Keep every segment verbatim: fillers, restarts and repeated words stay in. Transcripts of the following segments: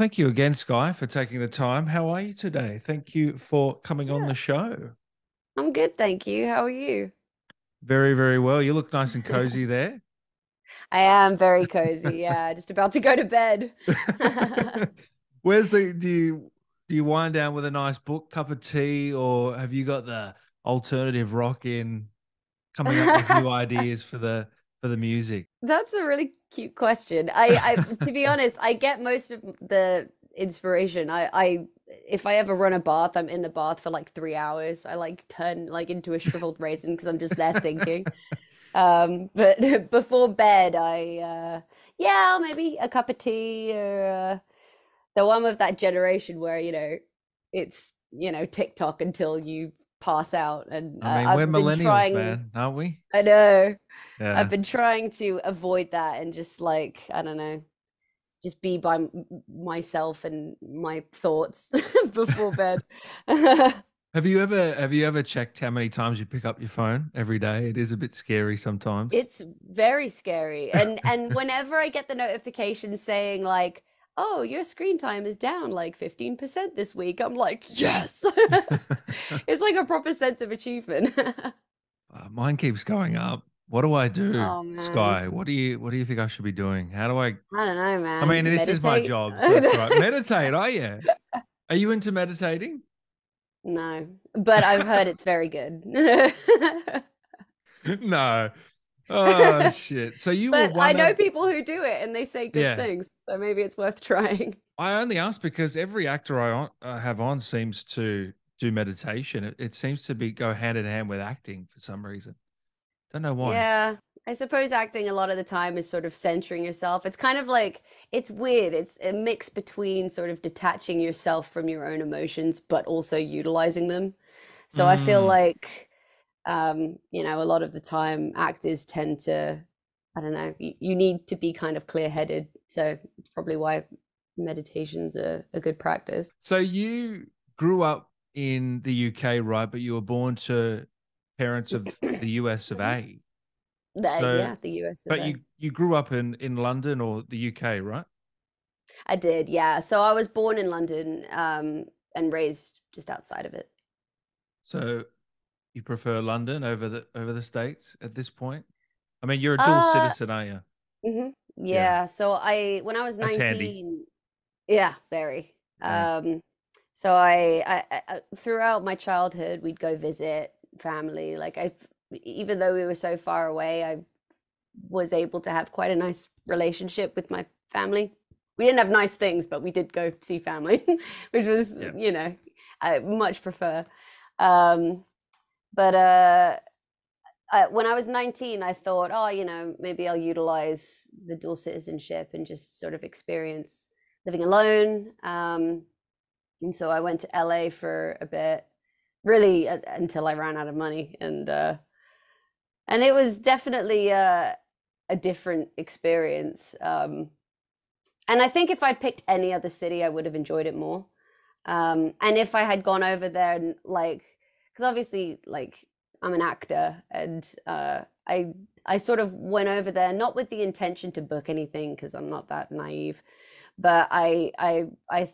Thank you again, Skye, for taking the time. How are you today? Thank you for coming yeah. on the show. I'm good, thank you. How are you? Very, very well. You look nice and cozy there. I am very cozy. Yeah, just about to go to bed. Where's the do you do you wind down with a nice book, cup of tea, or have you got the alternative rock in coming up with new ideas for the for the music? That's a really cute question. I, I to be honest, I get most of the inspiration. I, I if I ever run a bath, I'm in the bath for like three hours. I like turn like into a shriveled raisin because I'm just there thinking. Um, but before bed, I, uh, yeah, maybe a cup of tea or, uh, though I'm of that generation where, you know, it's, you know, TikTok until you pass out. And uh, I mean, I've we're been millennials, trying, man, aren't we? I know. Yeah. I've been trying to avoid that and just like, I don't know, just be by myself and my thoughts before bed. Have you ever have you ever checked how many times you pick up your phone every day? It is a bit scary sometimes. It's very scary. And and whenever I get the notification saying like, oh, your screen time is down like fifteen percent this week, I'm like, yes. It's like a proper sense of achievement. uh, mine keeps going up. What do I do, oh, Skye? What do you what do you think I should be doing? How do I I don't know, man. I mean, meditate. This is my job. So that's right. Meditate, are you? Are you into meditating? No, but I've heard it's very good. No. Oh, shit. So you but were one I know of... people who do it and they say good yeah. things. So maybe it's worth trying. I only ask because every actor I on, uh, have on seems to do meditation. It, it seems to be go hand in hand with acting for some reason. Don't know why. Yeah. I suppose acting a lot of the time is sort of centering yourself. It's kind of like, it's weird. It's a mix between sort of detaching yourself from your own emotions, but also utilizing them. So mm. I feel like, um, you know, a lot of the time actors tend to, I don't know, you, you need to be kind of clear-headed. So it's probably why meditation's a, a good practice. So you grew up in the U K, right? But you were born to parents of the U S of A. The, so, yeah, the U S. But you, you grew up in, in London or the U K, right? I did, yeah. So I was born in London um, and raised just outside of it. So you prefer London over the over the States at this point? I mean, you're a dual uh, citizen, aren't you? Mm-hmm. yeah, yeah. So I, when I was nineteen, that's handy. yeah, very. Yeah. Um, so I, I, I, throughout my childhood, we'd go visit family. Like I've. Even though we were so far away, I was able to have quite a nice relationship with my family. We didn't have nice things, but we did go see family, which was, yeah. you know, I much prefer. Um, but uh, I, when I was nineteen, I thought, oh, you know, maybe I'll utilize the dual citizenship and just sort of experience living alone. Um, and so I went to L A for a bit, really uh, until I ran out of money and, uh, And it was definitely uh, a different experience. Um, and I think if I'd picked any other city, I would have enjoyed it more. Um, and if I had gone over there and like, because obviously like I'm an actor and uh, I, I sort of went over there, not with the intention to book anything because I'm not that naive, but I, I, I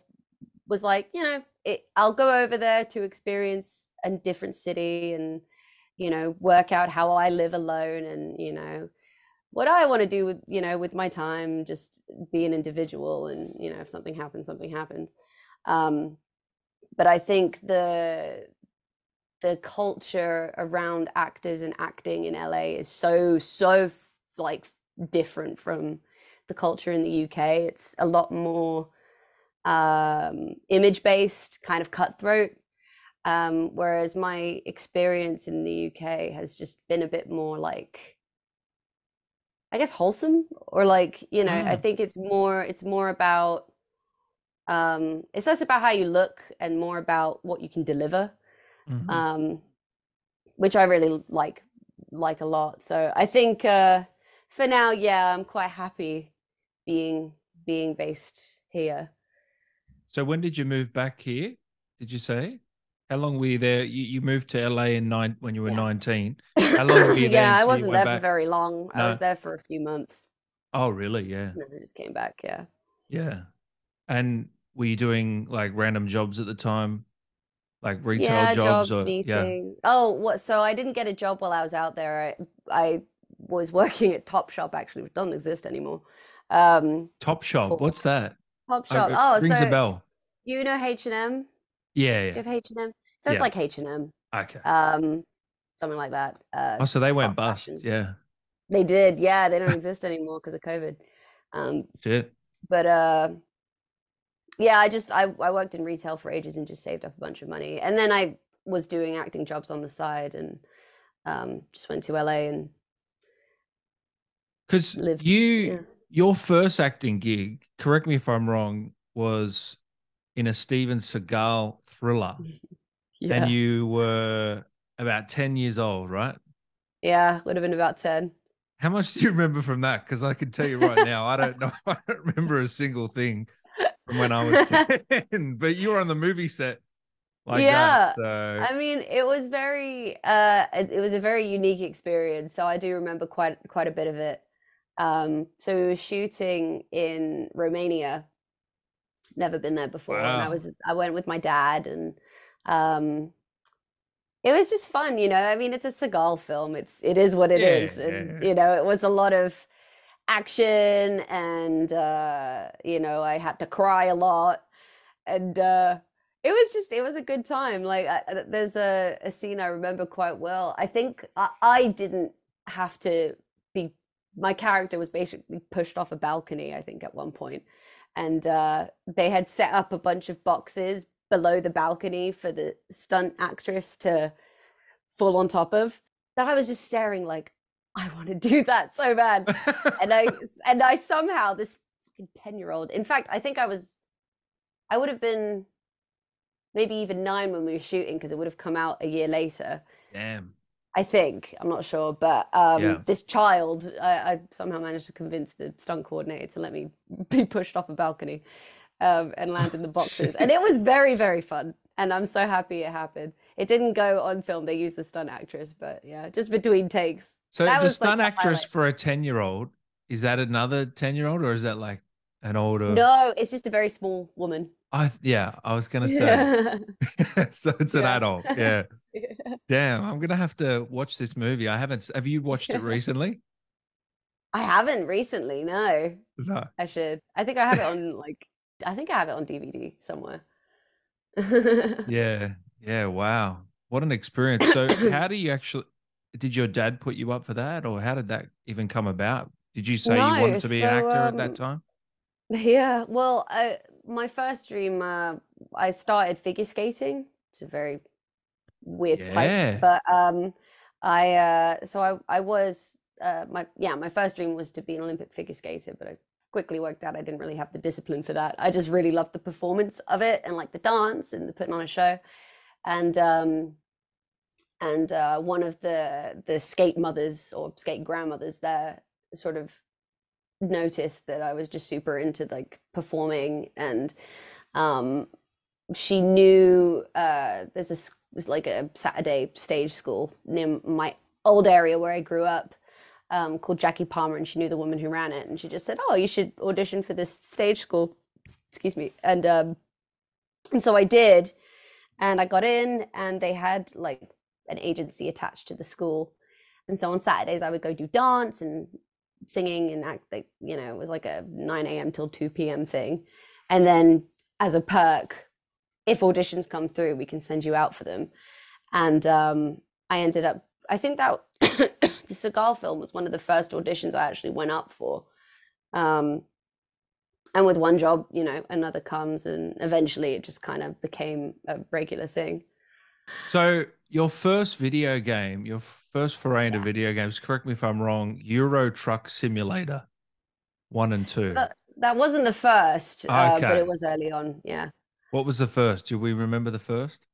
was like, you know, it, I'll go over there to experience a different city and, you know, work out how I live alone and, you know, what I want to do with, you know, with my time, just be an individual and, you know, if something happens, something happens. Um, but I think the, the culture around actors and acting in L A is so, so like different from the culture in the U K. It's a lot more um, image-based, kind of cutthroat. Um, whereas my experience in the U K has just been a bit more like, I guess, wholesome or like, you know, oh. I think it's more, it's more about, um, it's less about how you look and more about what you can deliver, mm-hmm. um, which I really like, like a lot. So I think uh, for now, yeah, I'm quite happy being, being based here. So when did you move back here? Did you say? How long were you there? You, you moved to L A in nine when you were yeah. nineteen. How long were you there? Yeah, I wasn't there back? for very long. No. I was there for a few months. Oh, really? Yeah. And then I just came back. Yeah. Yeah. And were you doing like random jobs at the time? Like retail yeah, jobs, jobs or, yeah. Oh, what? So I didn't get a job while I was out there. I, I was working at Topshop, actually, which doesn't exist anymore. Um, Topshop, for, what's that? Topshop. Oh, oh, rings so a bell. You know H and M? Yeah, yeah. Do you have H and M? So it's yeah. like H and M. Okay. Um, something like that. Uh, oh, so they went bust. Fashion. Yeah. They did. Yeah, they don't exist anymore because of COVID. Um, Shit. But uh, yeah, I just I, I worked in retail for ages and just saved up a bunch of money, and then I was doing acting jobs on the side, and um, just went to L A and because you yeah. your first acting gig, correct me if I'm wrong, was in a Steven Seagal thriller. Yeah. And you were about ten years old, right? Yeah, would have been about ten. How much do you remember from that? Because I can tell you right now, I don't know. I don't remember a single thing from when I was ten. But you were on the movie set, like yeah. that. So I mean, it was very, uh, it was a very unique experience. So I do remember quite quite a bit of it. Um, so we were shooting in Romania. Never been there before, wow. and I was I went with my dad, and um, it was just fun, you know. I mean, it's a Seagal film. It's it is what it yeah, is, and yeah. you know, it was a lot of action, and uh, you know, I had to cry a lot, and uh, it was just it was a good time. Like, I, there's a, a scene I remember quite well. I think I, I didn't have to be. My character was basically pushed off a balcony, I think, at one point, and uh, they had set up a bunch of boxes below the balcony for the stunt actress to fall on top of, that I was just staring like, I want to do that so bad. and I and I somehow, this fucking ten year old, in fact, I think I was, I would have been maybe even nine when we were shooting, because it would have come out a year later. Damn. I think, I'm not sure, but um, yeah. this child, I, I somehow managed to convince the stunt coordinator to let me be pushed off a balcony. Um, and land in the boxes. And it was very, very fun. And I'm so happy it happened. It didn't go on film. They used the stunt actress, but yeah, just between takes. So that the stunt like actress highlight. For a ten year old, is that another ten year old or is that like an older? No, it's just a very small woman. I Yeah, I was going to say. Yeah. So it's an yeah. adult. Yeah. yeah. Damn, I'm going to have to watch this movie. I haven't. Have you watched it recently? I haven't recently. No. No. I should. I think I have it on like. I think I have it on D V D somewhere. yeah. Yeah. Wow. What an experience. So how do you actually, did your dad put you up for that, or how did that even come about? Did you say no, you wanted to be so, an actor um, at that time? Yeah. Well, I, my first dream, uh, I started figure skating. It's a very weird yeah. place, but um, I, uh, so I, I was, uh, my, yeah, my first dream was to be an Olympic figure skater, but I quickly worked out I didn't really have the discipline for that. I just really loved the performance of it, and like the dance and the putting on a show, and um and uh one of the the skate mothers or skate grandmothers there sort of noticed that I was just super into like performing, and um she knew uh there's a there's like a Saturday stage school near my old area where I grew up, Um, called Jackie Palmer, and she knew the woman who ran it, and she just said, oh, you should audition for this stage school, excuse me, and um, and so I did, and I got in, and they had like an agency attached to the school, and so on Saturdays I would go do dance and singing and act, like, you know, it was like a nine a m till two p m thing, and then as a perk, if auditions come through, we can send you out for them, and um, I ended up, I think that the Seagal film was one of the first auditions I actually went up for. Um, and with one job, you know, another comes, and eventually it just kind of became a regular thing. So your first video game, your first foray yeah. into video games, correct me if I'm wrong, Euro Truck Simulator one and two. So that, that wasn't the first, okay. uh, but it was early on, yeah. What was the first? Do we remember the first?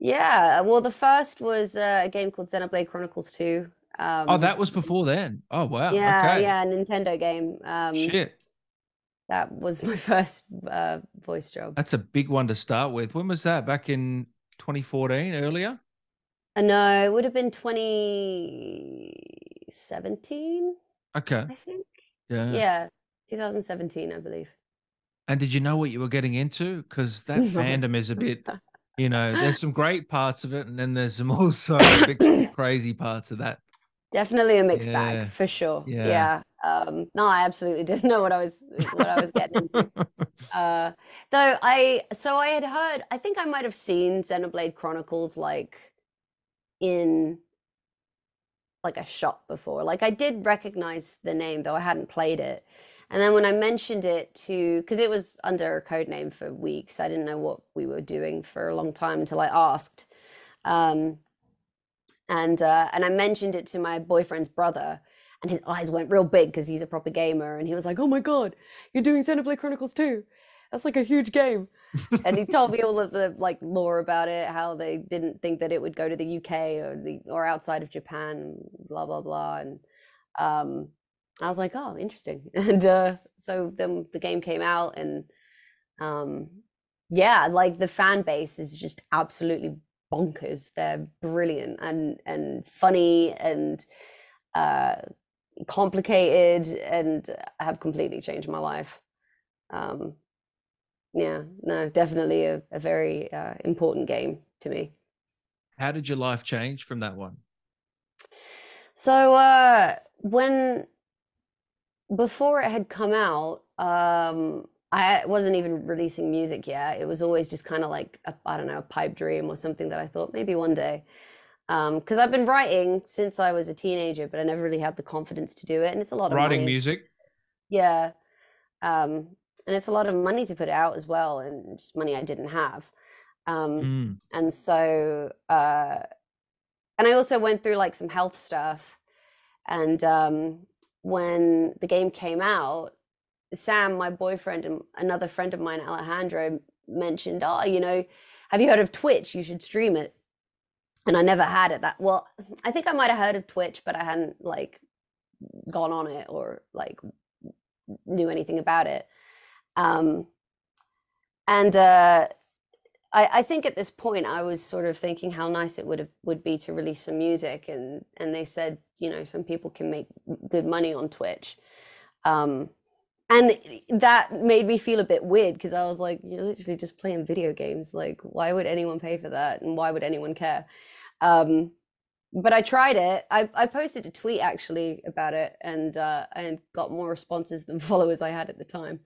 Yeah, well, the first was uh, a game called Xenoblade Chronicles two. Um, oh, that was before then. Oh, wow. Yeah, okay. yeah, a Nintendo game. Um, Shit. That was my first uh, voice job. That's a big one to start with. When was that? Back in twenty fourteen, earlier? Uh, no, it would have been twenty seventeen. Okay. I think. Yeah. Yeah, twenty seventeen, I believe. And did you know what you were getting into? Because that fandom is a bit, you know, there's some great parts of it, and then there's some also a bit crazy parts of that. Definitely a mixed yeah. bag, for sure. Yeah. yeah. Um, no, I absolutely didn't know what I was what I was getting into. Uh, though I, so I had heard, I think I might have seen Xenoblade Chronicles like in like a shop before. Like I did recognize the name, though I hadn't played it. And then when I mentioned it to, because it was under a codename for weeks, I didn't know what we were doing for a long time until I asked. Um, and uh, and I mentioned it to my boyfriend's brother, and his eyes went real big because he's a proper gamer. And he was like, oh my God, you're doing Xenoblade Chronicles two. That's like a huge game. And he told me all of the like lore about it, how they didn't think that it would go to the U K or the or outside of Japan, blah, blah, blah. And um, I was like, oh, interesting. And uh, so then the game came out, and um, yeah, like the fan base is just absolutely bonkers. They're brilliant and, and funny and uh, complicated, and have completely changed my life. Um, yeah, no, definitely a, a very uh, important game to me. How did your life change from that one? So uh, when... before it had come out, um, I wasn't even releasing music yet. It was always just kind of like, a, I don't know, a pipe dream or something that I thought maybe one day. Because um, I've been writing since I was a teenager, but I never really had the confidence to do it. And it's a lot of writing money. Music? Yeah. Um, and it's a lot of money to put out as well, and just money I didn't have. Um, mm. And so, uh, and I also went through like some health stuff, and um, when the game came out, Sam, my boyfriend, and another friend of mine, Alejandro, mentioned, oh, you know, have you heard of Twitch? You should stream it. And I never had it that well. I think I might have heard of Twitch, but I hadn't like gone on it or like knew anything about it. Um, and uh, I, I think at this point I was sort of thinking how nice it would have would be to release some music, and and they said, you know, some people can make good money on Twitch. Um, and that made me feel a bit weird, because I was like, you're literally just playing video games. Like, why would anyone pay for that? And why would anyone care? Um, but I tried it. I, I posted a tweet actually about it, and uh, and got more responses than followers I had at the time.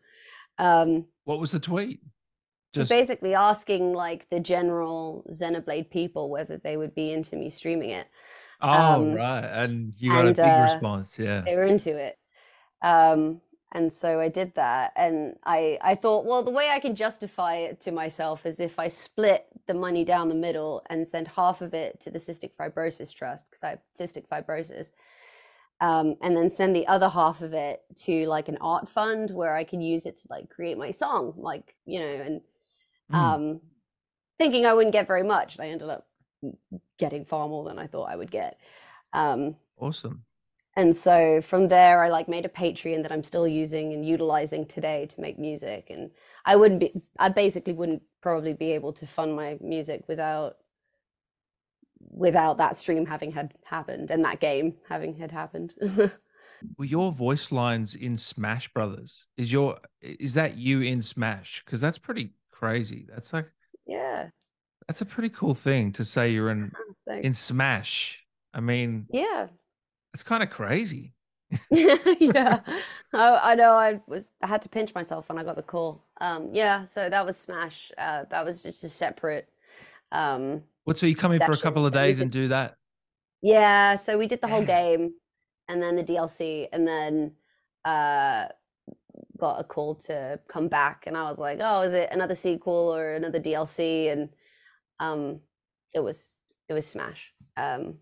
Um, what was the tweet? Just... basically asking like the general Xenoblade people whether they would be into me streaming it. Oh, um, right. And you got and, a big uh, response. Yeah, they were into it. Um, and so I did that. And I, I thought, well, the way I can justify it to myself is if I split the money down the middle and send half of it to the Cystic Fibrosis Trust, because I have cystic fibrosis, um, and then send the other half of it to like an art fund where I can use it to like create my song, like, you know, and mm. um, thinking I wouldn't get very much. And I ended up getting far more than I thought I would get. Um, awesome. And so from there, I like made a Patreon that I'm still using and utilizing today to make music. And I wouldn't be, I basically wouldn't probably be able to fund my music without, without that stream having had happened and that game having had happened. Were your voice lines in Smash Brothers? Is your, is that you in Smash? 'Cause that's pretty crazy. That's like, yeah. That's a pretty cool thing to say you're in Thanks. in Smash. I mean, yeah, it's kind of crazy. Yeah, I, I know. I was I had to pinch myself when I got the call. Um, yeah, so that was Smash. Uh, that was just a separate. Um, what? So you come in for a couple of days and do that? Yeah. So we did the whole game, and then the D L C, and then uh, got a call to come back, and I was like, oh, is it another sequel or another D L C? And um it was it was Smash, um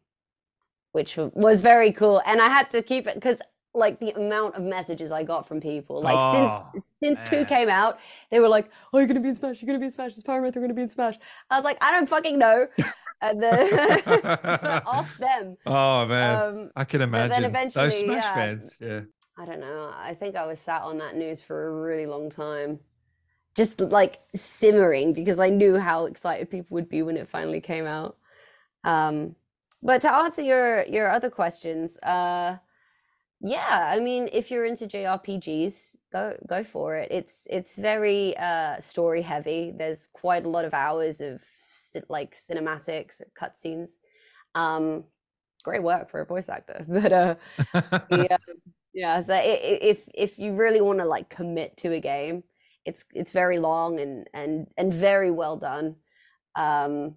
which was very cool. And I had to keep it because like the amount of messages I got from people like oh, since since man. two came out, they were like, oh, you're gonna be in Smash, you're gonna be in Smash, it's Pyramid, they're gonna be in Smash. I was like, I don't fucking know. And then ask them. Oh man, um, I can imagine. But then eventually, those Smash yeah, fans yeah I don't know, I think I was sat on that news for a really long time, just like simmering, because I knew how excited people would be when it finally came out. Um, but to answer your your other questions, uh, Yeah, I mean, if you're into J R P Gs, go go for it. It's it's very uh, story heavy. There's quite a lot of hours of like cinematics or cutscenes. Um, great work for a voice actor, but uh, yeah, yeah. So it, if if you really want to like commit to a game, it's it's very long and and and very well done. Um,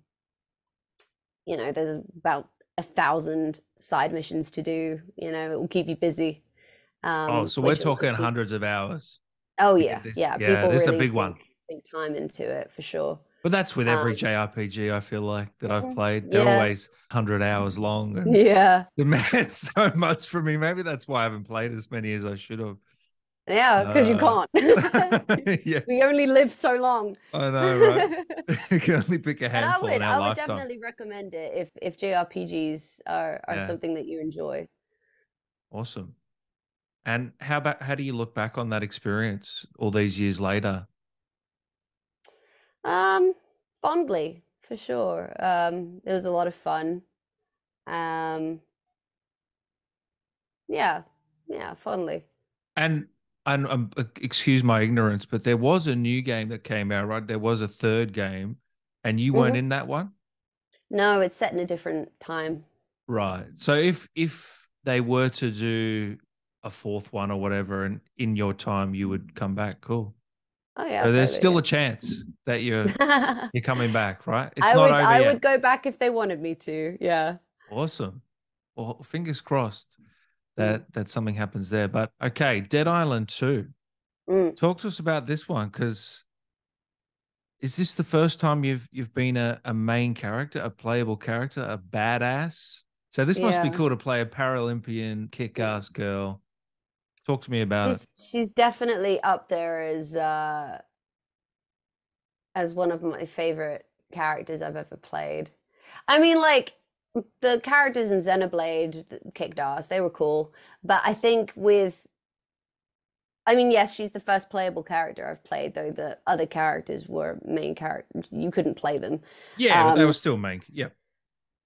you know, there's about a thousand side missions to do, you know, it will keep you busy. Um, oh, so we're talking hundreds of hours. Oh yeah. This, yeah. Yeah. People this is really a big think, one. Think time into it for sure. But that's with every um, J R P G, I feel like, that I've played. They're yeah. always one hundred hours long. And yeah. Demand so much from me. Maybe that's why I haven't played as many as I should have. Yeah, because uh, you can't. yeah. We only live so long. I know, right? You can only pick a handful in our lifetime. I would, I would definitely recommend it if, if J R P Gs are, are yeah. something that you enjoy. Awesome. And how about, how do you look back on that experience all these years later? Um, fondly, for sure. Um, it was a lot of fun. Um, yeah, yeah, fondly. And... And um, excuse my ignorance, but there was a new game that came out, right? There was a third game, and you weren't mm-hmm. in that one? No, it's set in a different time. Right. So if if they were to do a fourth one or whatever, and in your time you would come back, cool. Oh yeah. So there's still a chance that you're you're coming back, right? It's I not would, over I yet. would go back if they wanted me to. Yeah. Awesome. Well, fingers crossed that that something happens there. But okay, Dead Island two. Mm. Talk to us about this one, because is this the first time you've you've been a, a main character, a playable character, a badass? So this yeah. must be cool to play a Paralympian kick-ass girl. Talk to me about she's, it. She's definitely up there as uh, as one of my favorite characters I've ever played. I mean, like, the characters in Xenoblade kicked ass. They were cool. But I think with... I mean, yes, she's the first playable character I've played, though the other characters were main characters. You couldn't play them. Yeah, um, but they were still main. Yeah.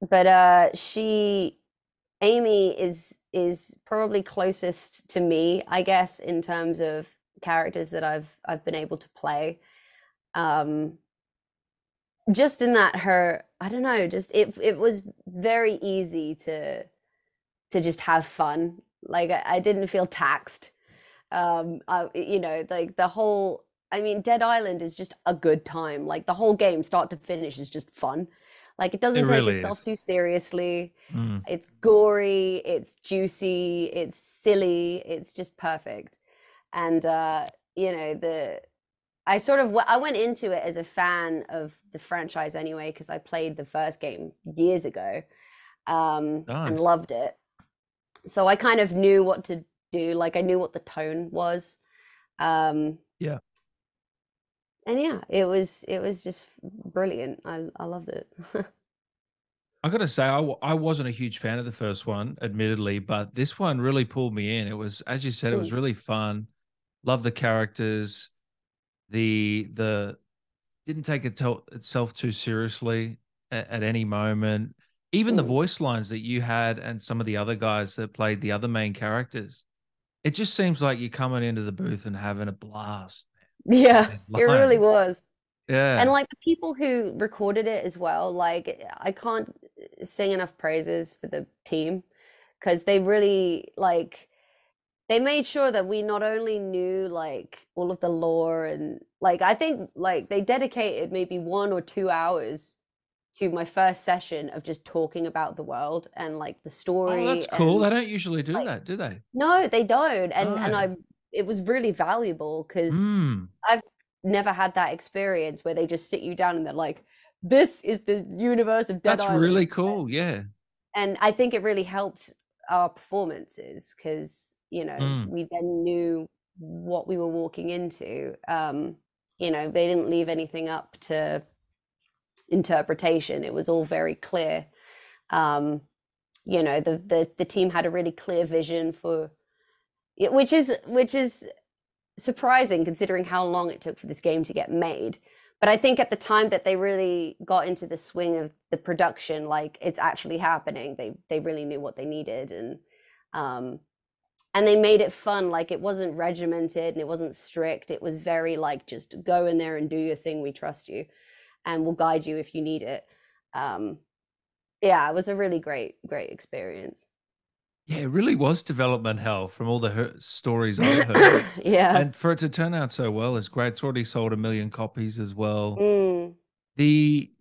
But uh, she... Amy is is probably closest to me, I guess, in terms of characters that I've I've been able to play. Um, just in that her... I don't know, just it it was very easy to to just have fun. Like I, I didn't feel taxed. Um, I, you know, like the whole, I mean, Dead Island is just a good time. Like the whole game start to finish is just fun. Like it doesn't it take really itself is. too seriously. Mm. It's gory, it's juicy, it's silly, it's just perfect. And, uh, you know, the... I sort of I went into it as a fan of the franchise anyway, because I played the first game years ago um, nice. and loved it. So I kind of knew what to do. Like I knew what the tone was. Um, yeah. And yeah, it was it was just brilliant. I I loved it. I gotta say, I, I wasn't a huge fan of the first one, admittedly, but this one really pulled me in. It was, as you said, it was really fun. Loved the characters. The the didn't take it to, itself too seriously at, at any moment. Even mm. the voice lines that you had and some of the other guys that played the other main characters, it just seems like you're coming into the booth and having a blast. Man. Yeah, it really was. Yeah, and like the people who recorded it as well. Like I can't sing enough praises for the team, because they really like... they made sure that we not only knew like all of the lore and like, I think like they dedicated maybe one or two hours to my first session of just talking about the world and like the story. Oh, that's cool. And, they don't usually do like, that, do they? No, they don't. And, oh. and I, it was really valuable, because mm. I've never had that experience where they just sit you down and they're like, this is the universe of Dead Island. That's really cool. Yeah. And I think it really helped our performances, because you know, mm. we then knew what we were walking into. Um, you know, they didn't leave anything up to interpretation. It was all very clear. Um, you know, the, the, the team had a really clear vision for it, which is, which is surprising considering how long it took for this game to get made. But I think at the time that they really got into the swing of the production, like it's actually happening, they, they really knew what they needed. And, um, And they made it fun. Like, it wasn't regimented and it wasn't strict. It was very like, just go in there and do your thing. We trust you and we'll guide you if you need it. Um, yeah, it was a really great, great experience. Yeah, it really was development hell from all the her stories I've heard. Yeah. And for it to turn out so well is great. It's already sold a million copies as well. Mm. The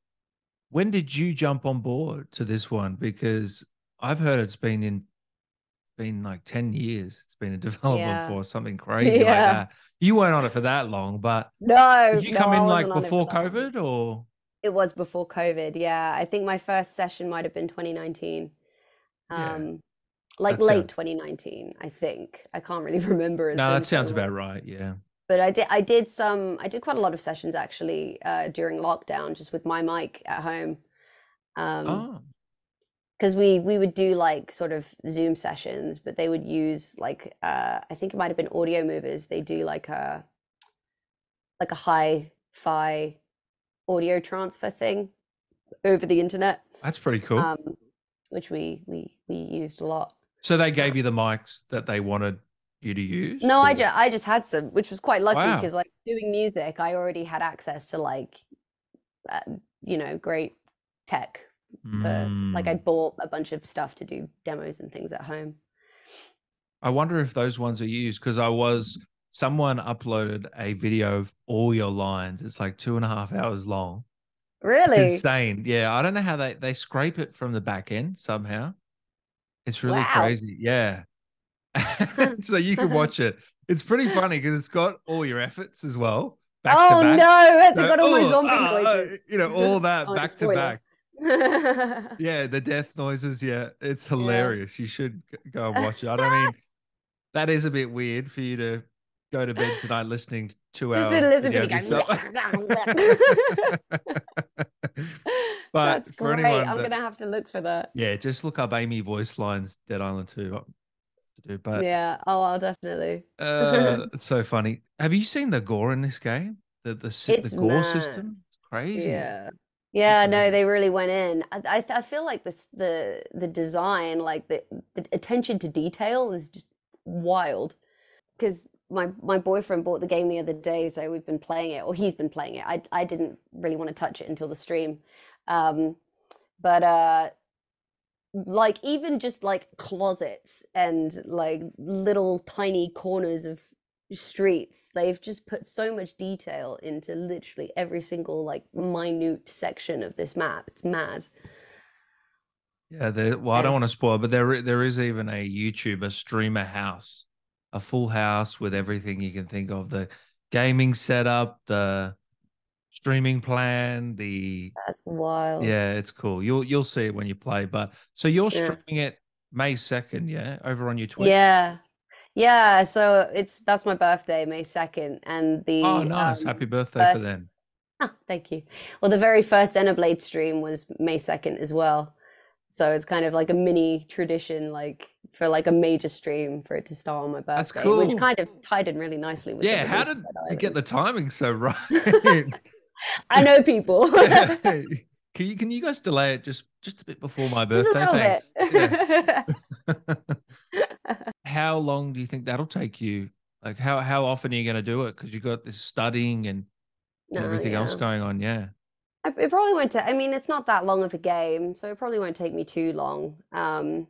when did you jump on board to this one? Because I've heard it's been in been like ten years it's been a development yeah. for something crazy yeah. like that. You weren't on it for that long, but no did you no, come in like before COVID long. Or it was before COVID? Yeah, I think my first session might have been twenty nineteen, um yeah. like that late sounds... twenty nineteen I think. I can't really remember. No, that sounds about right. Yeah, but I did I did some I did quite a lot of sessions actually uh during lockdown, just with my mic at home. um oh. Because we we would do like sort of Zoom sessions, but they would use like uh, I think it might have been Audio Movers. They do like a like a hi-fi audio transfer thing over the internet. That's pretty cool. Um, which we we we used a lot. So they gave you the mics that they wanted you to use? No, or? I just I just had some, which was quite lucky because wow. like doing music, I already had access to like uh, you know great tech. For, like I bought a bunch of stuff to do demos and things at home. I wonder if those ones are used, because I was someone uploaded a video of all your lines. It's like two and a half hours long. Really? It's insane. Yeah, I don't know how they they scrape it from the back end somehow. It's really wow. crazy. Yeah. So you can watch it. It's pretty funny because it's got all your efforts as well. Back oh to back. No, it's so, got all oh, my zombie oh, noises. Oh, you know, all that oh, back to back. Yeah, the death noises. Yeah, it's hilarious. Yeah. You should go and watch it. I don't mean, that is a bit weird for you to go to bed tonight listening to two hours. Just listen to me going. But that's for great. Anyone that, I'm gonna have to look for that. Yeah, just look up Amy voice lines Dead Island two. But yeah, oh, I'll definitely. uh, it's so funny. Have you seen the gore in this game? The the, the gore mad. system, it's crazy. Yeah. Yeah, no, they really went in. I I, I feel like this, the the design, like the, the attention to detail is just wild. Because my, my boyfriend bought the game the other day, so we've been playing it, or he's been playing it. I I didn't really want to touch it until the stream. Um, but uh, like even just like closets and like little tiny corners of streets, they've just put so much detail into literally every single like minute section of this map. It's mad. Yeah, well, I don't want to spoil, but there there is even a YouTuber streamer house, a full house with everything you can think of: the gaming setup, the streaming plan, the that's wild. Yeah, it's cool. You'll you'll see it when you play. But so you're streaming yeah. it May second, yeah, over on your Twitch. Yeah. Yeah, so it's that's my birthday, May second, and the oh nice um, happy birthday first, for them. Oh, thank you. Well, the very first Xenoblade stream was May second as well, so it's kind of like a mini tradition, like for like a major stream for it to start on my birthday. That's cool. Which kind of tied in really nicely with yeah. How did you get the timing so right? I know people. Yeah. Can you can you guys delay it just just a bit before my birthday? Just a little Thanks. Bit. Yeah. How long do you think that'll take you? Like, how how often are you going to do it? Because you've got this studying and oh, everything yeah. else going on. Yeah, it probably won't. I mean, it's not that long of a game, so it probably won't take me too long. Um,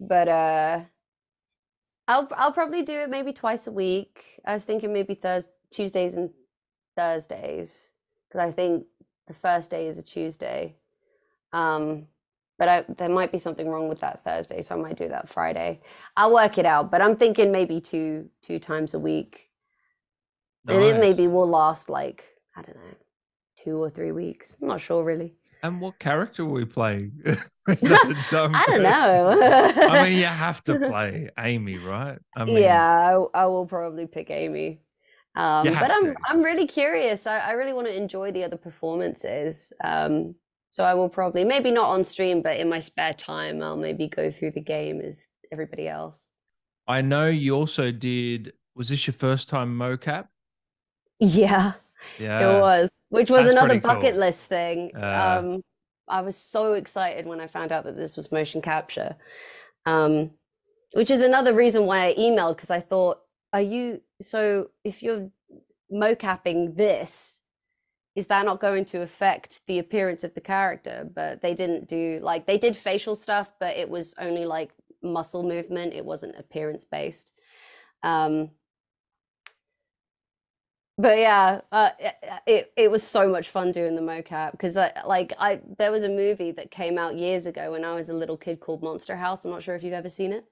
but uh, I'll I'll probably do it maybe twice a week. I was thinking maybe Thursdays, Tuesdays, and Thursdays, because I think the first day is a Tuesday. Um, But I, there might be something wrong with that Thursday, so I might do that Friday. I'll work it out, but I'm thinking maybe two two times a week. Nice. And it maybe will last like, I don't know, two or three weeks. I'm not sure really. And what character will we play? I don't know. I mean, you have to play Amy, right? I mean, yeah, I, I will probably pick Amy. Um, but I'm to. I'm really curious. I, I really want to enjoy the other performances. Um, So I will probably, maybe not on stream, but in my spare time, I'll maybe go through the game as everybody else. I know you also did, was this your first time mocap? Yeah, yeah. it was, which was That's another bucket cool. list thing. Uh, um, I was so excited when I found out that this was motion capture. Um, which is another reason why I emailed, because I thought, are you, so if you're mocapping this, is that not going to affect the appearance of the character? But they didn't do, like, they did facial stuff, but it was only like muscle movement. It wasn't appearance based. Um, but yeah, uh, it, it was so much fun doing the mocap, because I, like I, there was a movie that came out years ago when I was a little kid called Monster House. I'm not sure if you've ever seen it.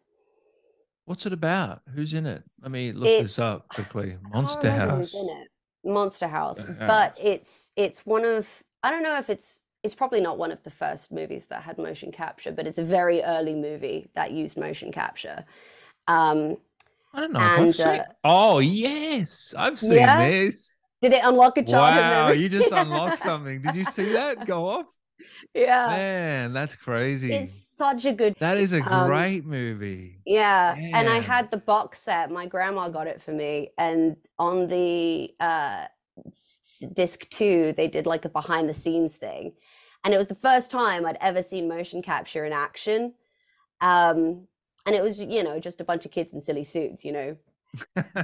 What's it about? Who's in it? Let me look it's, this up quickly. Monster House. Who's in it. Monster House. Uh, but it's it's one of, I don't know if it's, it's probably not one of the first movies that had motion capture, but it's a very early movie that used motion capture. Um, I don't know and, if I've seen uh, Oh, yes. I've seen yeah? this. Did it unlock a childhood wow, memory? You just unlocked something. Did you see that go off? Yeah. Man, that's crazy. It's such a good That is a great um, movie. Yeah. Man. And I had the box set. My grandma got it for me. And on the uh, disc two, they did like a behind the scenes thing. And it was the first time I'd ever seen motion capture in action. Um, and it was, you know, just a bunch of kids in silly suits, you know,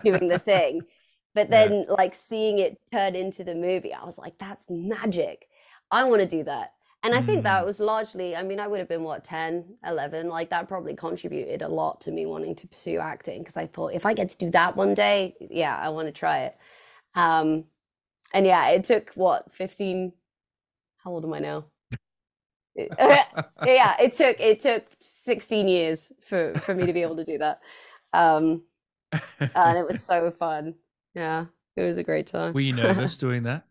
doing the thing. But then yeah. like seeing it turn into the movie, I was like, that's magic. I want to do that. And I think that was largely, I mean, I would have been, what, ten, eleven? Like, that probably contributed a lot to me wanting to pursue acting, because I thought, if I get to do that one day, yeah, I want to try it. Um, and, yeah, it took, what, fifteen? How old am I now? yeah, it took it took sixteen years for, for me to be able to do that. Um, and it was so fun. Yeah, it was a great time. Were you nervous doing that?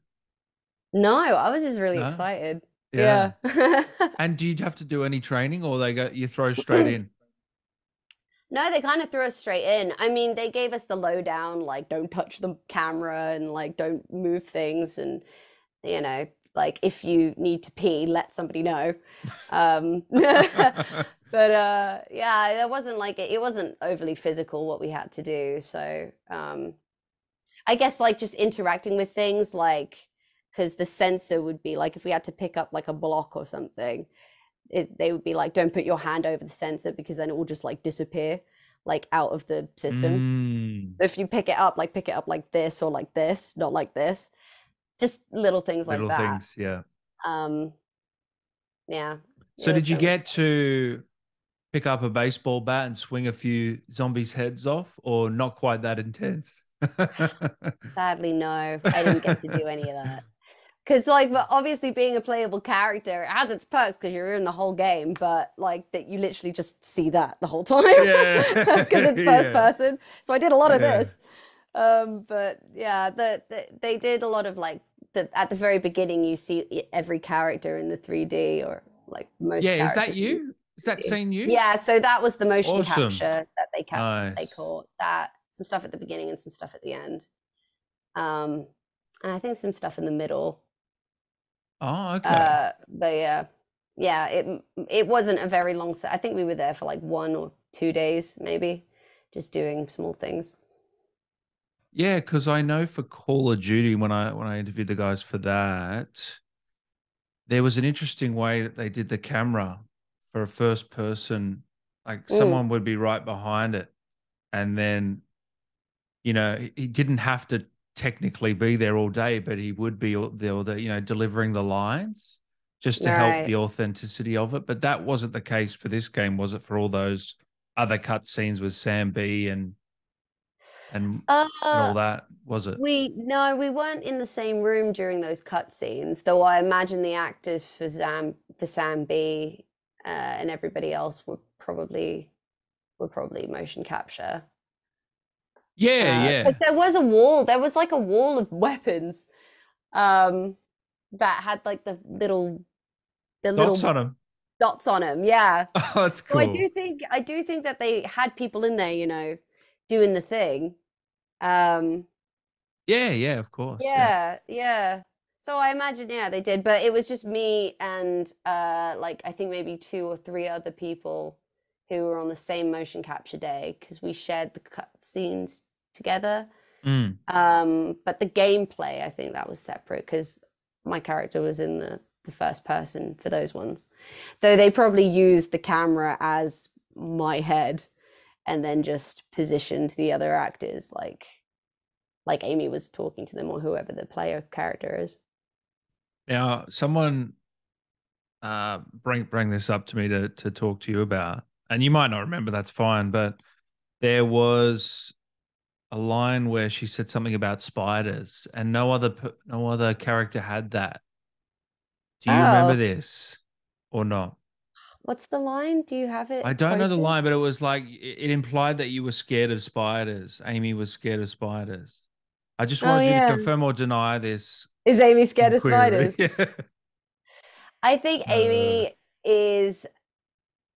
No, I was just really no? excited. Yeah. yeah. And do you have to do any training, or they go, you throw straight in? No, they kind of threw us straight in. I mean, they gave us the lowdown, like, don't touch the camera and like, don't move things. And, you know, like, if you need to pee, let somebody know. Um, but uh, yeah, it wasn't like, it, it wasn't overly physical what we had to do. So um, I guess like just interacting with things, like, because the sensor would be like, if we had to pick up like a block or something, it, they would be like, don't put your hand over the sensor, because then it will just like disappear, like out of the system. Mm. If you pick it up, like pick it up like this or like this, not like this. Just little things like little that. Little things, yeah. Um, yeah. So did you get to pick up a baseball bat and swing a few zombies' heads off, or not quite that intense? Sadly, no. I didn't get to do any of that. Because, like, but obviously being a playable character, it has its perks because you're in the whole game, but, like, that you literally just see that the whole time because yeah. it's first yeah. person. So I did a lot of yeah. this. Um, but, yeah, the, the, they did a lot of, like, the, at the very beginning, you see every character in the three D, or, like, most Yeah, is that you? Is that scene you? Yeah, so that was the motion awesome. capture that they captured, nice. they caught that. Some stuff at the beginning and some stuff at the end. Um, and I think some stuff in the middle. Oh, okay. Uh, but yeah, yeah, it it wasn't a very long set. I think we were there for like one or two days, maybe, just doing small things. Yeah, because I know for Call of Duty, when I when I interviewed the guys for that, there was an interesting way that they did the camera for a first person. Like mm. someone would be right behind it, and then, you know, he didn't have to technically be there all day, but he would be there, you know, delivering the lines just to right. help the authenticity of it. But that wasn't the case for this game, was it, for all those other cutscenes with Sam B and and, uh, and all that, was it? We No, we weren't in the same room during those cutscenes, though I imagine the actors for Sam, for Sam B uh, and everybody else were probably were probably motion capture. Yeah, uh, yeah. Because there was a wall. There was like a wall of weapons um, that had like the little, the dots little on them. Dots on them. Yeah. Oh, that's cool. So I do think I do think that they had people in there, you know, doing the thing. Um, yeah, yeah, of course. Yeah, yeah, yeah. So I imagine, yeah, they did, but it was just me and uh, like I think maybe two or three other people who were on the same motion capture day, because we shared the cut scenes together. Mm. Um, but the gameplay, I think that was separate, because my character was in the, the first person for those ones. Though they probably used the camera as my head and then just positioned the other actors like like Amy was talking to them, or whoever the player character is. Now, someone uh, bring bring this up to me to to talk to you about, and you might not remember, that's fine, but there was a line where she said something about spiders, and no other no other character had that. Do you oh. remember this or not? What's the line? Do you have it? I don't posted? know the line, but it was like, it implied that you were scared of spiders. Amy was scared of spiders. I just wanted oh, yeah. you to confirm or deny this. Is Amy scared inquiry. of spiders? Yeah. I think Amy uh, is,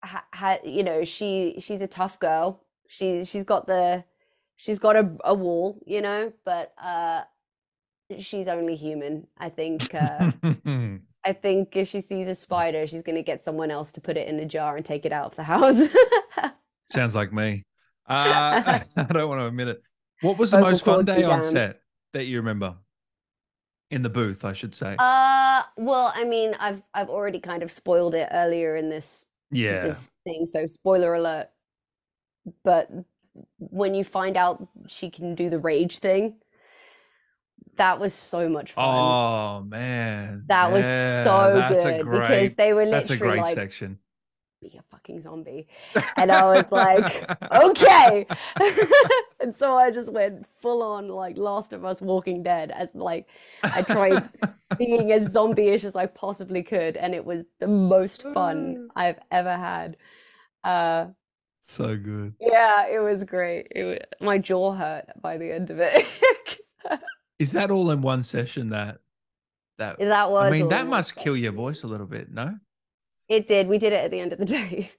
ha, ha, you know, she she's a tough girl. She she's got the she's got a, a wall, you know, but uh, she's only human. I think. Uh, I think if she sees a spider, she's going to get someone else to put it in a jar and take it out of the house. Sounds like me. Uh, I don't want to admit it. What was the Vocal most fun day on set that you remember? In the booth, I should say. Uh, well, I mean, I've I've already kind of spoiled it earlier in this, yeah. this thing, so spoiler alert. But when you find out she can do the rage thing, that was so much fun. Oh, man. That yeah, was so that's good. A great, because they were literally that's a great like, section. Be a fucking zombie. And I was like, okay. And so I just went full on like Last of Us, Walking Dead, as like I tried being as zombie-ish as I possibly could. And it was the most fun I've ever had. Uh, so good. Yeah, it was great. It was, my jaw hurt by the end of it. Is that all in one session? That that that was. I mean, that must kill your voice a little bit, no? It did. We did it at the end of the day.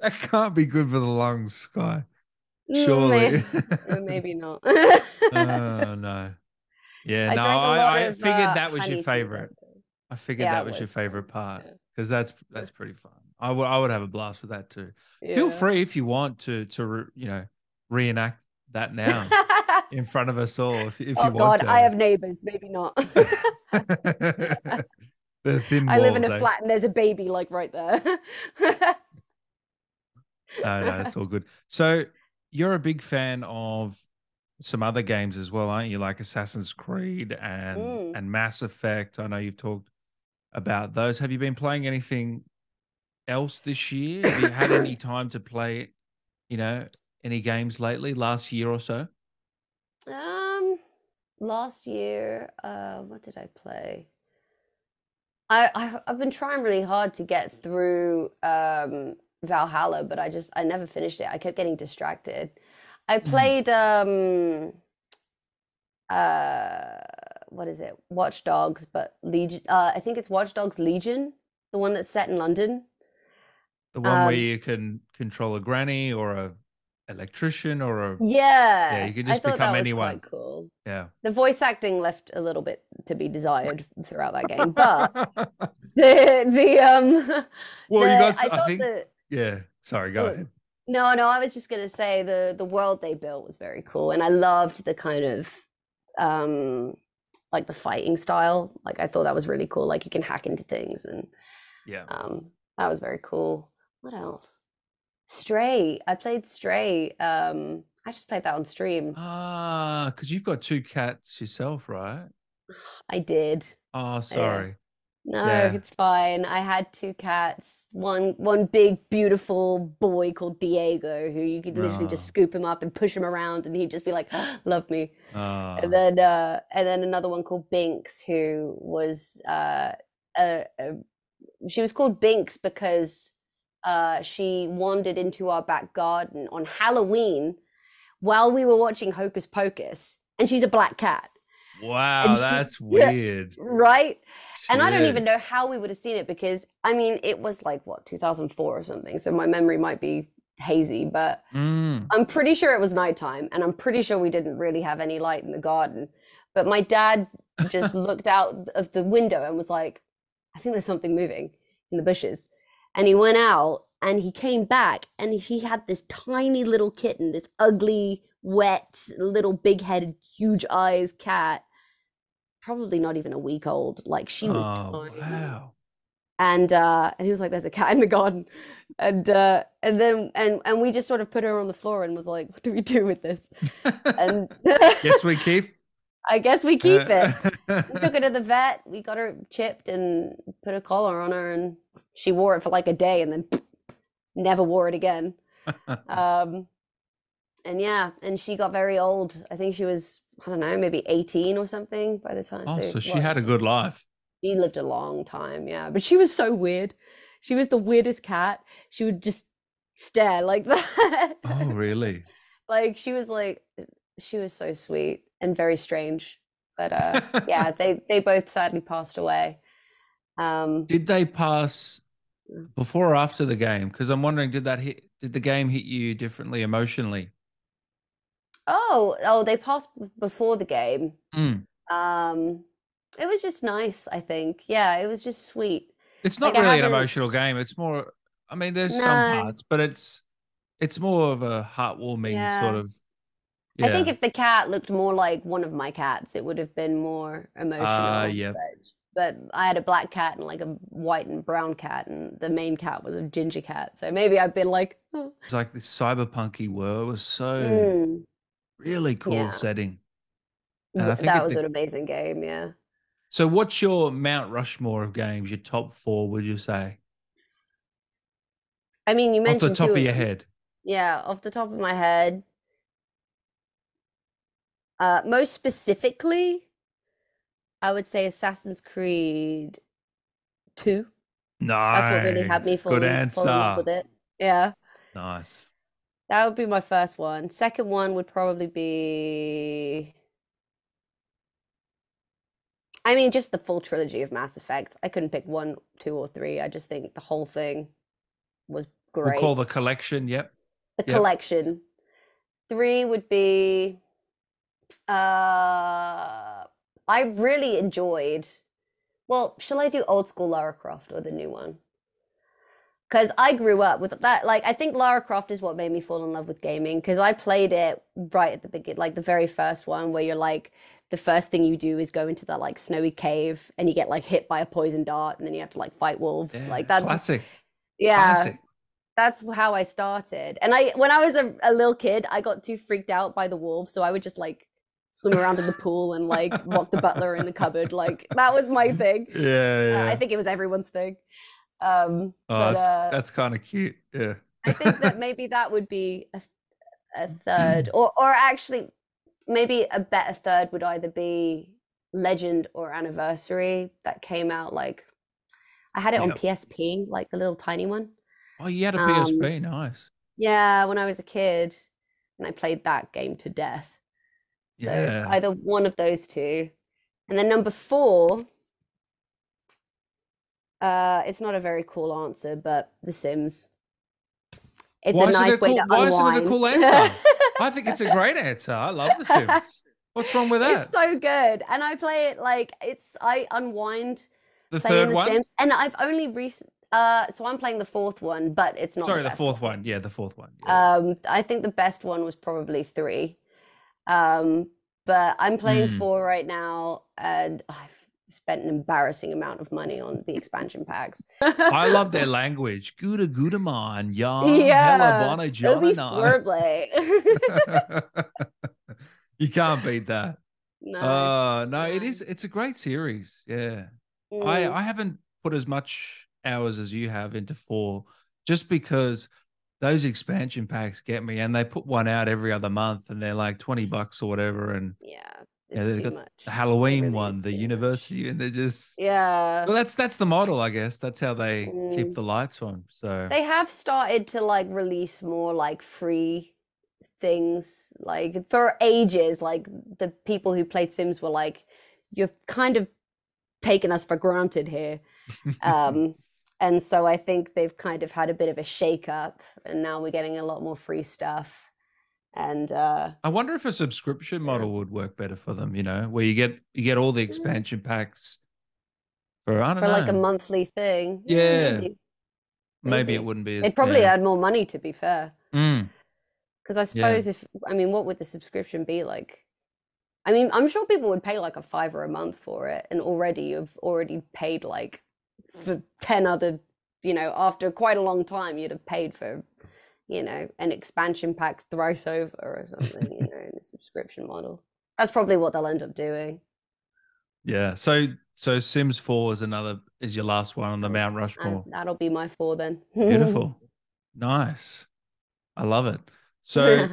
That can't be good for the lungs, Skye. Surely, maybe, maybe not. Oh uh, no. Yeah, I no. I, I of, figured uh, that was your favorite. I figured yeah, that was, was your favorite part because that's that's pretty fun. I would I would have a blast with that too. Yeah. Feel free if you want to to re, you know reenact that now in front of us all if, if oh you God, want to. I have neighbors, maybe not. The thin I walls, live in a eh? flat and there's a baby like right there. No, no, it's all good. So you're a big fan of some other games as well, aren't you? Like Assassin's Creed and mm. and Mass Effect. I know you've talked about those. Have you been playing anything else this year? Have you had any time to play, you know, any games lately, last year or so? Um, last year, uh, what did I play? I, I I've been trying really hard to get through um Valhalla, but I just I never finished it. I kept getting distracted. I played mm. um uh what is it? Watch Dogs, but Legion. Uh, I think it's Watch Dogs Legion, the one that's set in London. The one um, where you can control a granny or a electrician or a yeah, yeah you can just become that was anyone quite cool. Yeah, the voice acting left a little bit to be desired throughout that game, but the the um well the, you got I, I think the, yeah sorry go it, ahead no no I was just gonna say the the world they built was very cool, and I loved the kind of um like the fighting style. Like I thought that was really cool, like you can hack into things and yeah um that was very cool. What else? Stray. I played Stray. Um, I just played that on stream. Ah, because you've got two cats yourself, right? I did. Oh, sorry. No, yeah. It's fine. I had two cats. One, one big, beautiful boy called Diego, who you could literally oh. just scoop him up and push him around, and he'd just be like, oh, "Love me." Oh. And then, uh, and then another one called Binks, who was uh, a, a, she was called Binks because. Uh, she wandered into our back garden on Halloween while we were watching Hocus Pocus, and she's a black cat. Wow, she, that's weird. Yeah, right? Shit. And I don't even know how we would have seen it because, I mean, it was like, what, two thousand four or something, so my memory might be hazy, but mm. I'm pretty sure it was nighttime, and I'm pretty sure we didn't really have any light in the garden. But my dad just looked out of the window and was like, I think there's something moving in the bushes. And he went out and he came back and he had this tiny little kitten, this ugly, wet, little big-headed, huge eyes cat, probably not even a week old. Like she was oh, tiny. Wow. And uh, and he was like, there's a cat in the garden. And uh, and then and, and we just sort of put her on the floor and was like, what do we do with this? And guess we keep. I guess we keep uh. it. We took her to the vet. We got her chipped and put a collar on her, and she wore it for like a day and then pff, never wore it again. um, and yeah, and she got very old. I think she was, I don't know, maybe eighteen or something by the time. Oh, so, so she well, had a good life. She lived a long time, yeah. But she was so weird. She was the weirdest cat. She would just stare like that. Oh, really? Like she was like, she was so sweet and very strange. But uh, yeah, they, they both sadly passed away. Um, did they pass before or after the game? Because I'm wondering, did that hit? Did the game hit you differently emotionally? Oh, oh, they passed before the game. Mm. Um. It was just nice, I think. Yeah, it was just sweet. It's not like really an emotional game. It's more, I mean, there's no. some parts, but it's it's more of a heartwarming yeah. sort of. Yeah. I think if the cat looked more like one of my cats, it would have been more emotional. Uh, yeah. But, but I had a black cat and like a white and brown cat, and the main cat was a ginger cat. So maybe I've been like. Oh. It's like this cyberpunky world. It was so mm. really cool yeah. setting. And I think that was an amazing game, yeah. So what's your Mount Rushmore of games, your top four, would you say? I mean, you mentioned off the top of your head. Yeah, off the top of my head. Uh, most specifically, I would say Assassin's Creed two. Nice. That's what really had me falling in love with it. Yeah. Nice. That would be my first one. Second one would probably be... I mean, just the full trilogy of Mass Effect. I couldn't pick one, two, or three. I just think the whole thing was great. We'll call the collection, yep. The yep. collection. Three would be... Uh, I really enjoyed... Well, shall I do old school Lara Croft or the new one? Because I grew up with that. Like, I think Lara Croft is what made me fall in love with gaming, because I played it right at the beginning, like the very first one, where you're like... the first thing you do is go into that like snowy cave and you get like hit by a poison dart and then you have to like fight wolves. Yeah, like that's classic. Yeah. Classic. That's how I started. And I, when I was a, a little kid, I got too freaked out by the wolves. So I would just like swim around in the pool and like lock the butler in the cupboard. Like that was my thing. Yeah. yeah. Uh, I think it was everyone's thing. Um, oh, but, that's, uh, that's kind of cute. Yeah. I think that maybe that would be a, a third or, or actually, maybe a better third would either be Legend or Anniversary that came out like I had it yeah. on P S P, like the little tiny one. Oh, you had a P S P, um, nice. Yeah, when I was a kid, and I played that game to death. So yeah. either one of those two, and then number four. Uh, it's not a very cool answer, but The Sims. It's why a nice it a way cool, to why unwind. Why isn't it a cool answer? I think it's a great answer. I love The Sims. What's wrong with that? It's so good. And I play it like it's, I unwind the playing third The Sims. One? And I've only recently, uh, so I'm playing the fourth one, but it's not Sorry, the, the fourth one. one. Yeah, the fourth one. Yeah. Um, I think the best one was probably three. Um, but I'm playing mm. four right now, and I've spent an embarrassing amount of money on the expansion packs. I love their language. Gouda Goudaman, Yarn, Hella Bona Jana. You can't beat that. No. Uh, no, it is it's a great series. Yeah. Mm. I, I haven't put as much hours as you have into four just because those expansion packs get me, and they put one out every other month and they're like twenty bucks or whatever. And yeah. It's yeah, they've got much. the Halloween really one, the university, much. and they're just yeah. Well, that's that's the model, I guess. That's how they mm. keep the lights on. So they have started to like release more like free things. Like for ages, like the people who played Sims were like, "You've kind of taken us for granted here," um, and so I think they've kind of had a bit of a shake up, and now we're getting a lot more free stuff. And uh I wonder if a subscription model would work better for them, you know, where you get you get all the expansion packs for I don't for know. like a monthly thing. Yeah. Maybe, maybe it wouldn't be as They'd probably yeah. earn more money, to be fair. Mm. Cuz I suppose yeah. if I mean what would the subscription be like? I mean, I'm sure people would pay like a fiver a month for it, and already you've already paid like for ten other, you know, after quite a long time, you'd have paid for, you know, an expansion pack thrice over or something, you know, in a subscription model. That's probably what they'll end up doing. Yeah. So, so Sims four is another, is your last one on the Mount Rushmore. And that'll be my four then. Beautiful. Nice. I love it. So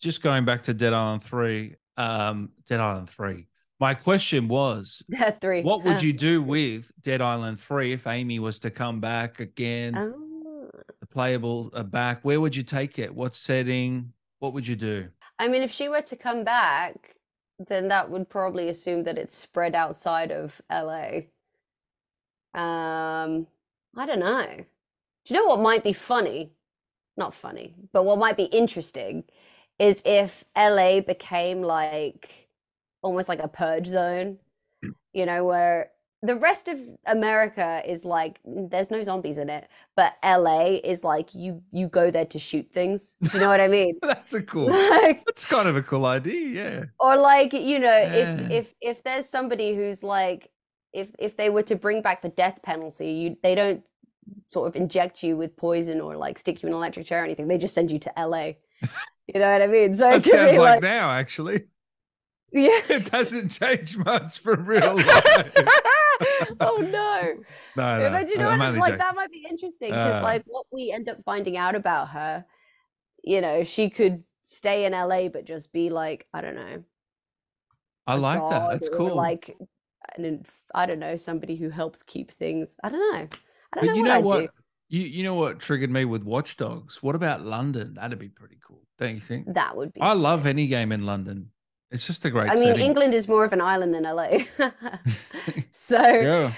just going back to Dead Island three, um, Dead Island three. My question was, three. What would you do with Dead Island three if Amy was to come back again? Oh. The playable are back. Where would you take it? What setting? What would you do? I mean, if she were to come back, then that would probably assume that it's spread outside of L A. Um, I don't know. Do you know what might be funny? Not funny, but what might be interesting is if L A became like... almost like a purge zone, you know, where the rest of America is like, there's no zombies in it, but L A is like, you you go there to shoot things. Do you know what I mean? That's a cool, like, that's kind of a cool idea, yeah. Or like, you know, yeah. if if if there's somebody who's like, if if they were to bring back the death penalty, you they don't sort of inject you with poison or like stick you in an electric chair or anything. They just send you to L A. You know what I mean? So it that sounds like, like now, actually. Yeah. It doesn't change much from real life. Oh no. No, no. But you know, like joking. That might be interesting because uh, like what we end up finding out about her, you know, she could stay in L A but just be like, I don't know. I like that. That's cool. Like an, I don't know, somebody who helps keep things. I don't know. I don't but know. You what know I'd what do. You you know what triggered me with Watch Dogs? What about London? That'd be pretty cool, don't you think? That would be I sick. love any game in London. It's just a great I mean, setting. England is more of an island than L A. So yeah.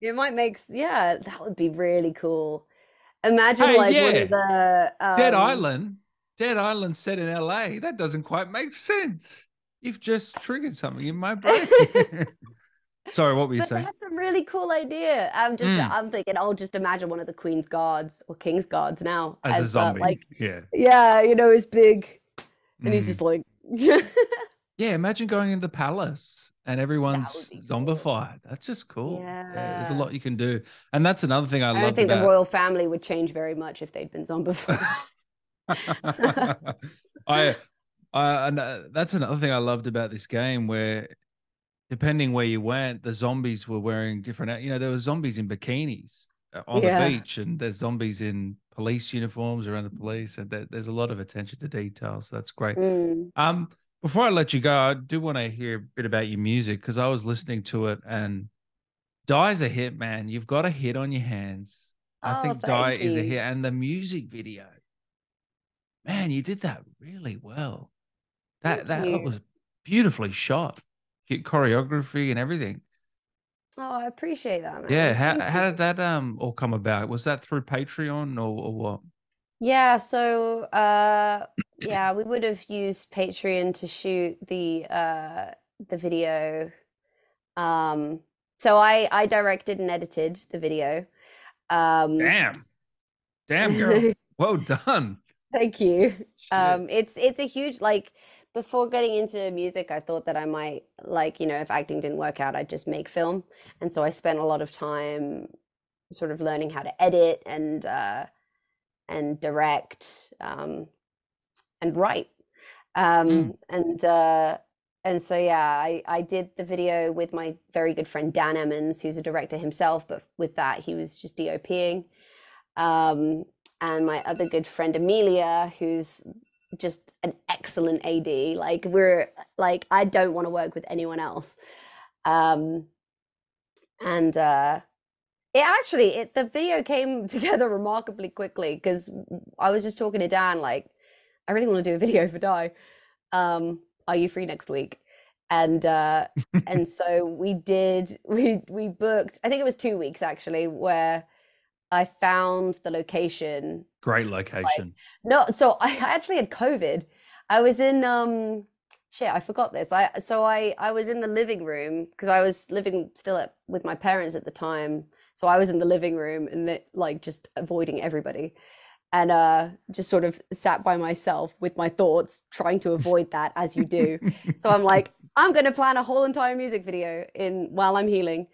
It might make, yeah, that would be really cool. Imagine hey, like yeah. one of the... Um, Dead Island, Dead Island set in L A. That doesn't quite make sense. You've just triggered something in my brain. Sorry, what were you but saying? That's a really cool idea. I'm just, mm. I'm thinking, I'll just imagine one of the Queen's guards or King's guards now. As, as a zombie, uh, like, yeah. Yeah, you know, he's big. And mm. he's just like... Yeah, imagine going into the palace and everyone's that zombified. Cool. That's just cool. Yeah. Yeah, there's a lot you can do. And that's another thing I love about... I don't think about... the royal family would change very much if they'd been zombified. I, I, and that's another thing I loved about this game where depending where you went, the zombies were wearing different... You know, there were zombies in bikinis on yeah. the beach and there's zombies in police uniforms around the police. And there, there's a lot of attention to detail, so that's great. Mm. Um. Before I let you go, I do want to hear a bit about your music because I was listening to it and Die's a hit, man. You've got a hit on your hands. Oh, I think Die you. is a hit. And the music video, man, you did that really well. That that, that was beautifully shot, choreography and everything. Oh, I appreciate that, man. Yeah, how, how did that um all come about? Was that through Patreon or, or what? Yeah, so uh, yeah, we would have used Patreon to shoot the uh, the video. Um, so I I directed and edited the video. Um, damn, damn girl, well done. Thank you. Um, it's it's a huge like. Before getting into music, I thought that I might like you know if acting didn't work out, I'd just make film, and so I spent a lot of time sort of learning how to edit and. Uh, and direct um, and write. Um, mm. And uh, and so, yeah, I, I did the video with my very good friend, Dan Emmons, who's a director himself, but with that, he was just D O P ing. Um, and my other good friend, Amelia, who's just an excellent A D. Like, we're, like, I don't want to work with anyone else. Um, and... Uh, It actually, it, the video came together remarkably quickly because I was just talking to Dan, like, I really want to do a video for Di. Um, are you free next week? And uh, and so we did, we, we booked, I think it was two weeks actually, where I found the location. Great location. Like, no, so I actually had COVID. I was in, um, shit, I forgot this. I So I, I was in the living room because I was living still at, with my parents at the time. So I was in the living room and like just avoiding everybody and uh, just sort of sat by myself with my thoughts, trying to avoid that as you do. So I'm like, I'm going to plan a whole entire music video in while I'm healing.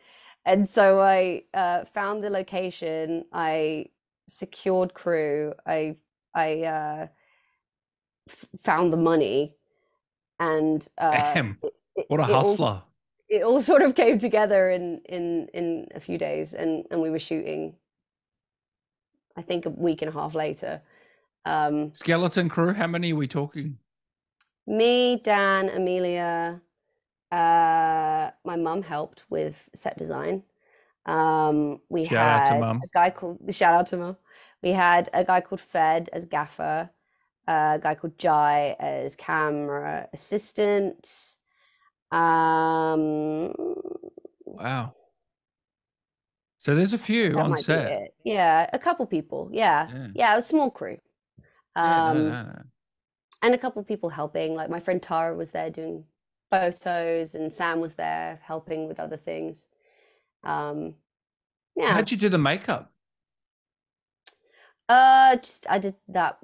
And so I uh, found the location, I secured crew, I, I uh, f found the money, and uh, it, what a it hustler. All, it all sort of came together in, in, in a few days, and, and we were shooting, I think, a week and a half later. Um, Skeleton crew, how many are we talking? Me, Dan, Amelia, uh my mum helped with set design. Um we shout had a guy called shout out to mum. We had a guy called Fed as gaffer, uh, a guy called Jai as camera assistant. Um wow, so there's a few on set. Yeah, a couple people. Yeah, yeah, yeah, a small crew. um yeah, no, no, no. And a couple people helping, like my friend Tara was there doing photos, and Sam was there helping with other things. Um yeah. How'd you do the makeup? Uh just I did that,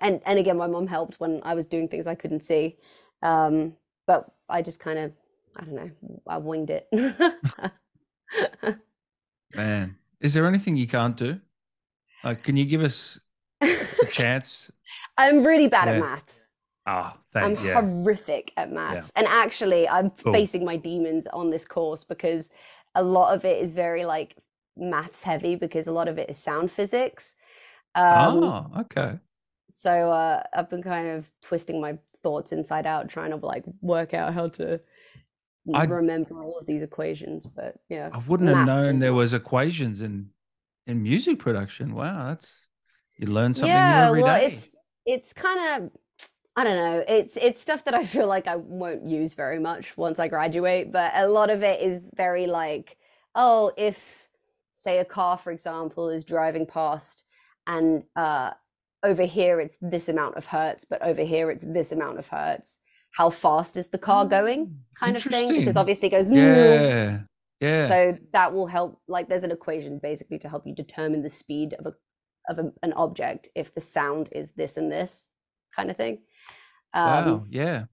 and and again my mom helped when I was doing things I couldn't see. Um but I just kind of, I don't know, I winged it. Man, is there anything you can't do? Like, can you give us a chance? I'm really bad yeah. at maths. Oh, thank, I'm yeah. horrific at maths. Yeah. And actually, I'm cool. facing my demons on this course, because a lot of it is very like maths heavy, because a lot of it is sound physics. Um, oh, okay. So uh, I've been kind of twisting my thoughts inside out, trying to like work out how to I, remember all of these equations. But yeah, I wouldn't have known there was equations in in music production. Wow, that's, you learn something yeah, new every well, day. Yeah, well, it's it's kind of, I don't know, it's it's stuff that I feel like I won't use very much once I graduate, but a lot of it is very like, oh, if, say, a car, for example, is driving past and uh, over here it's this amount of hertz, but over here it's this amount of hertz, how fast is the car going, kind of thing, because obviously it goes... Yeah, yeah. So that will help, like there's an equation basically to help you determine the speed of, a, of a, an object if the sound is this and this, kind of thing. Um, wow, yeah.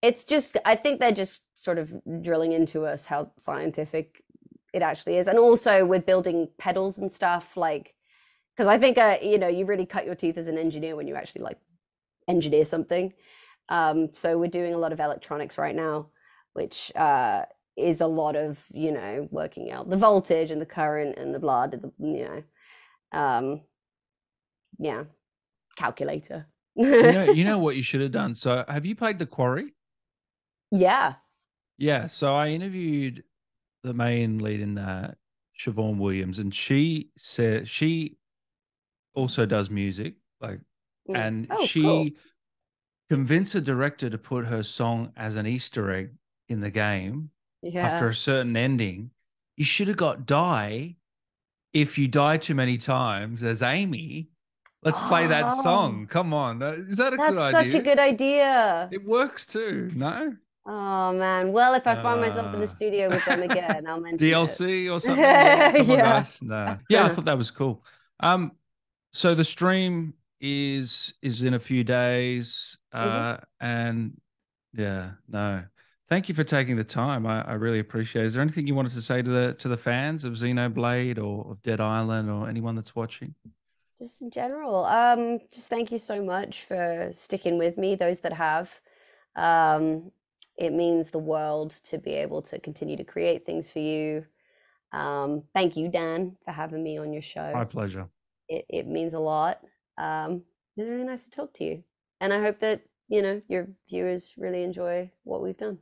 It's just, I think they're just sort of drilling into us how scientific it actually is. And also we're building pedals and stuff, like, because I think, uh, you know, you really cut your teeth as an engineer when you actually like engineer something. Um, so we're doing a lot of electronics right now, which uh, is a lot of, you know, working out the voltage and the current and the blood, and the, you know, um, yeah, calculator. you, know, you know what you should have done? So have you played The Quarry? Yeah. Yeah. So I interviewed the main lead in that, Siobhan Williams, and she said she also does music, like, and oh, she cool. convinced a director to put her song as an Easter egg in the game yeah. after a certain ending. You should have got Die If You Die Too Many Times as Amy. Let's play that song. Come on. Is that a good idea? That's such a good idea. It works too, no? Oh, man. Well, if I find uh, myself in the studio with them again, I'll mention D L C it. Or something. Come on, guys. Nah. Yeah, I thought that was cool. Um, so the stream is is in a few days. Uh, mm-hmm. And, yeah, no. Thank you for taking the time. I, I really appreciate it. Is there anything you wanted to say to the, to the fans of Xenoblade or of Dead Island or anyone that's watching? Just in general, um, just thank you so much for sticking with me, those that have. Um, it means the world to be able to continue to create things for you. Um, thank you, Dan, for having me on your show. My pleasure. It, it means a lot. Um, it was really nice to talk to you. And I hope that, you know, your viewers really enjoy what we've done.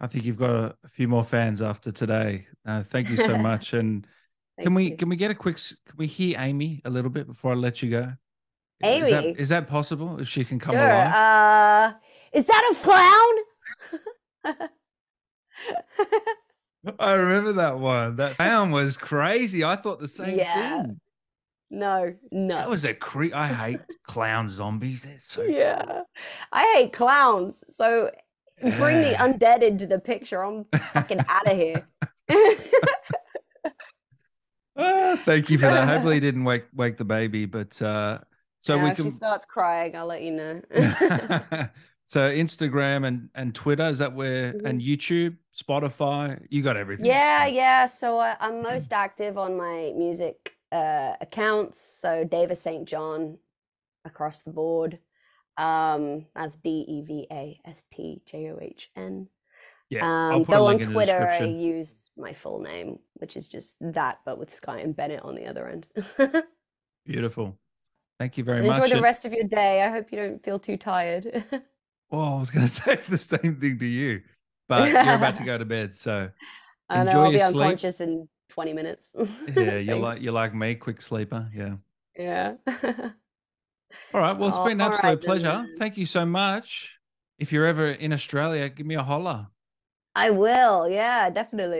I think you've got a, a few more fans after today. Uh, thank you so much. And... Can we can we get a quick? Can we hear Amy a little bit before I let you go? Amy, is that, is that possible? If she can come sure. alive? Uh, is that a clown? I remember that one. That clown was crazy. I thought the same yeah. thing. No, no. That was a creep. I hate clown zombies. They're so yeah, cool. I hate clowns. So yeah. bring the undead into the picture. I'm fucking out of here. Oh, thank you for that. Hopefully you didn't wake wake the baby, but uh so yeah, we can, if she starts crying, I'll let you know. So Instagram and, and Twitter, is that where, mm-hmm. and YouTube, Spotify, you got everything. Yeah, yeah. So I, I'm most active on my music uh, accounts. So Deva St Jon across the board. Um, that's D E V A S T J O H N. Yeah, um, I'll put though a link on Twitter, in the description. I use my full name, which is just that, but with Skye and Bennett on the other end. Beautiful. Thank you very and much. Enjoy the and rest of your day. I hope you don't feel too tired. Well, I was going to say the same thing to you, but you're about to go to bed, so I enjoy know, I'll your be sleep. Unconscious in twenty minutes. Yeah, you're like you're like me, quick sleeper. Yeah. Yeah. All right. Well, it's oh, been an absolute right, pleasure. Then. Thank you so much. If you're ever in Australia, give me a holler. I will. Yeah, definitely.